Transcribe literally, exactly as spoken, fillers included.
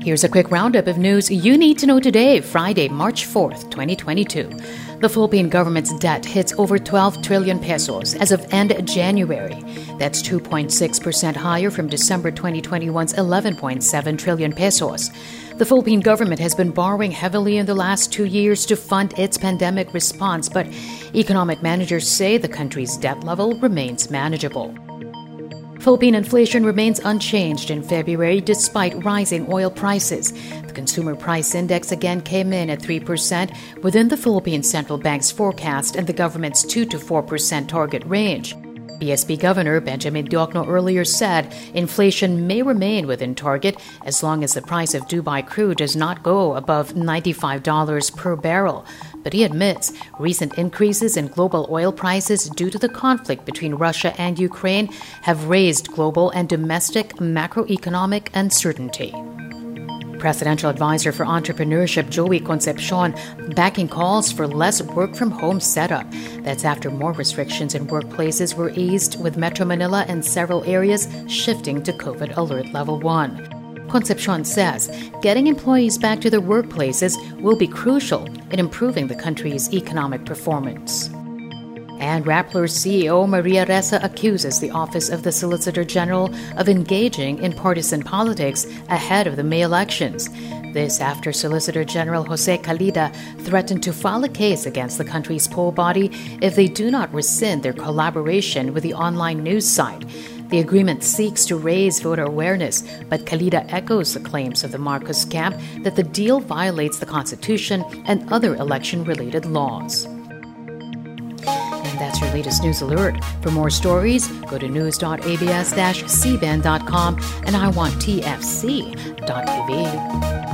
Here's a quick roundup of news you need to know today, Friday, March fourth, twenty twenty-two. The Philippine government's debt hits over twelve trillion pesos as of end January. That's two point six percent higher from December twenty twenty-one's eleven point seven trillion pesos. The Philippine government has been borrowing heavily in the last two years to fund its pandemic response, but economic managers say the country's debt level remains manageable. Philippine inflation remains unchanged in February despite rising oil prices. The Consumer Price Index again came in at three percent, within the Philippine Central Bank's forecast and the government's two to four percent target range. B S P Governor Benjamin Diokno earlier said inflation may remain within target as long as the price of Dubai crude does not go above ninety-five dollars per barrel. But he admits recent increases in global oil prices due to the conflict between Russia and Ukraine have raised global and domestic macroeconomic uncertainty. Presidential Advisor for Entrepreneurship Joey Concepcion backing calls for less work-from-home setup. That's after more restrictions in workplaces were eased, with Metro Manila and several areas shifting to COVID Alert Level one. Concepcion says getting employees back to their workplaces will be crucial in improving the country's economic performance. And Rappler C E O Maria Ressa accuses the Office of the Solicitor General of engaging in partisan politics ahead of the May elections. This after Solicitor General Jose Calida threatened to file a case against the country's poll body if they do not rescind their collaboration with the online news site. The agreement seeks to raise voter awareness, but Calida echoes the claims of the Marcos camp that the deal violates the Constitution and other election-related laws. And that's your latest news alert. For more stories, go to news dot a b s dash c b a n dot com and i want t f c dot t v.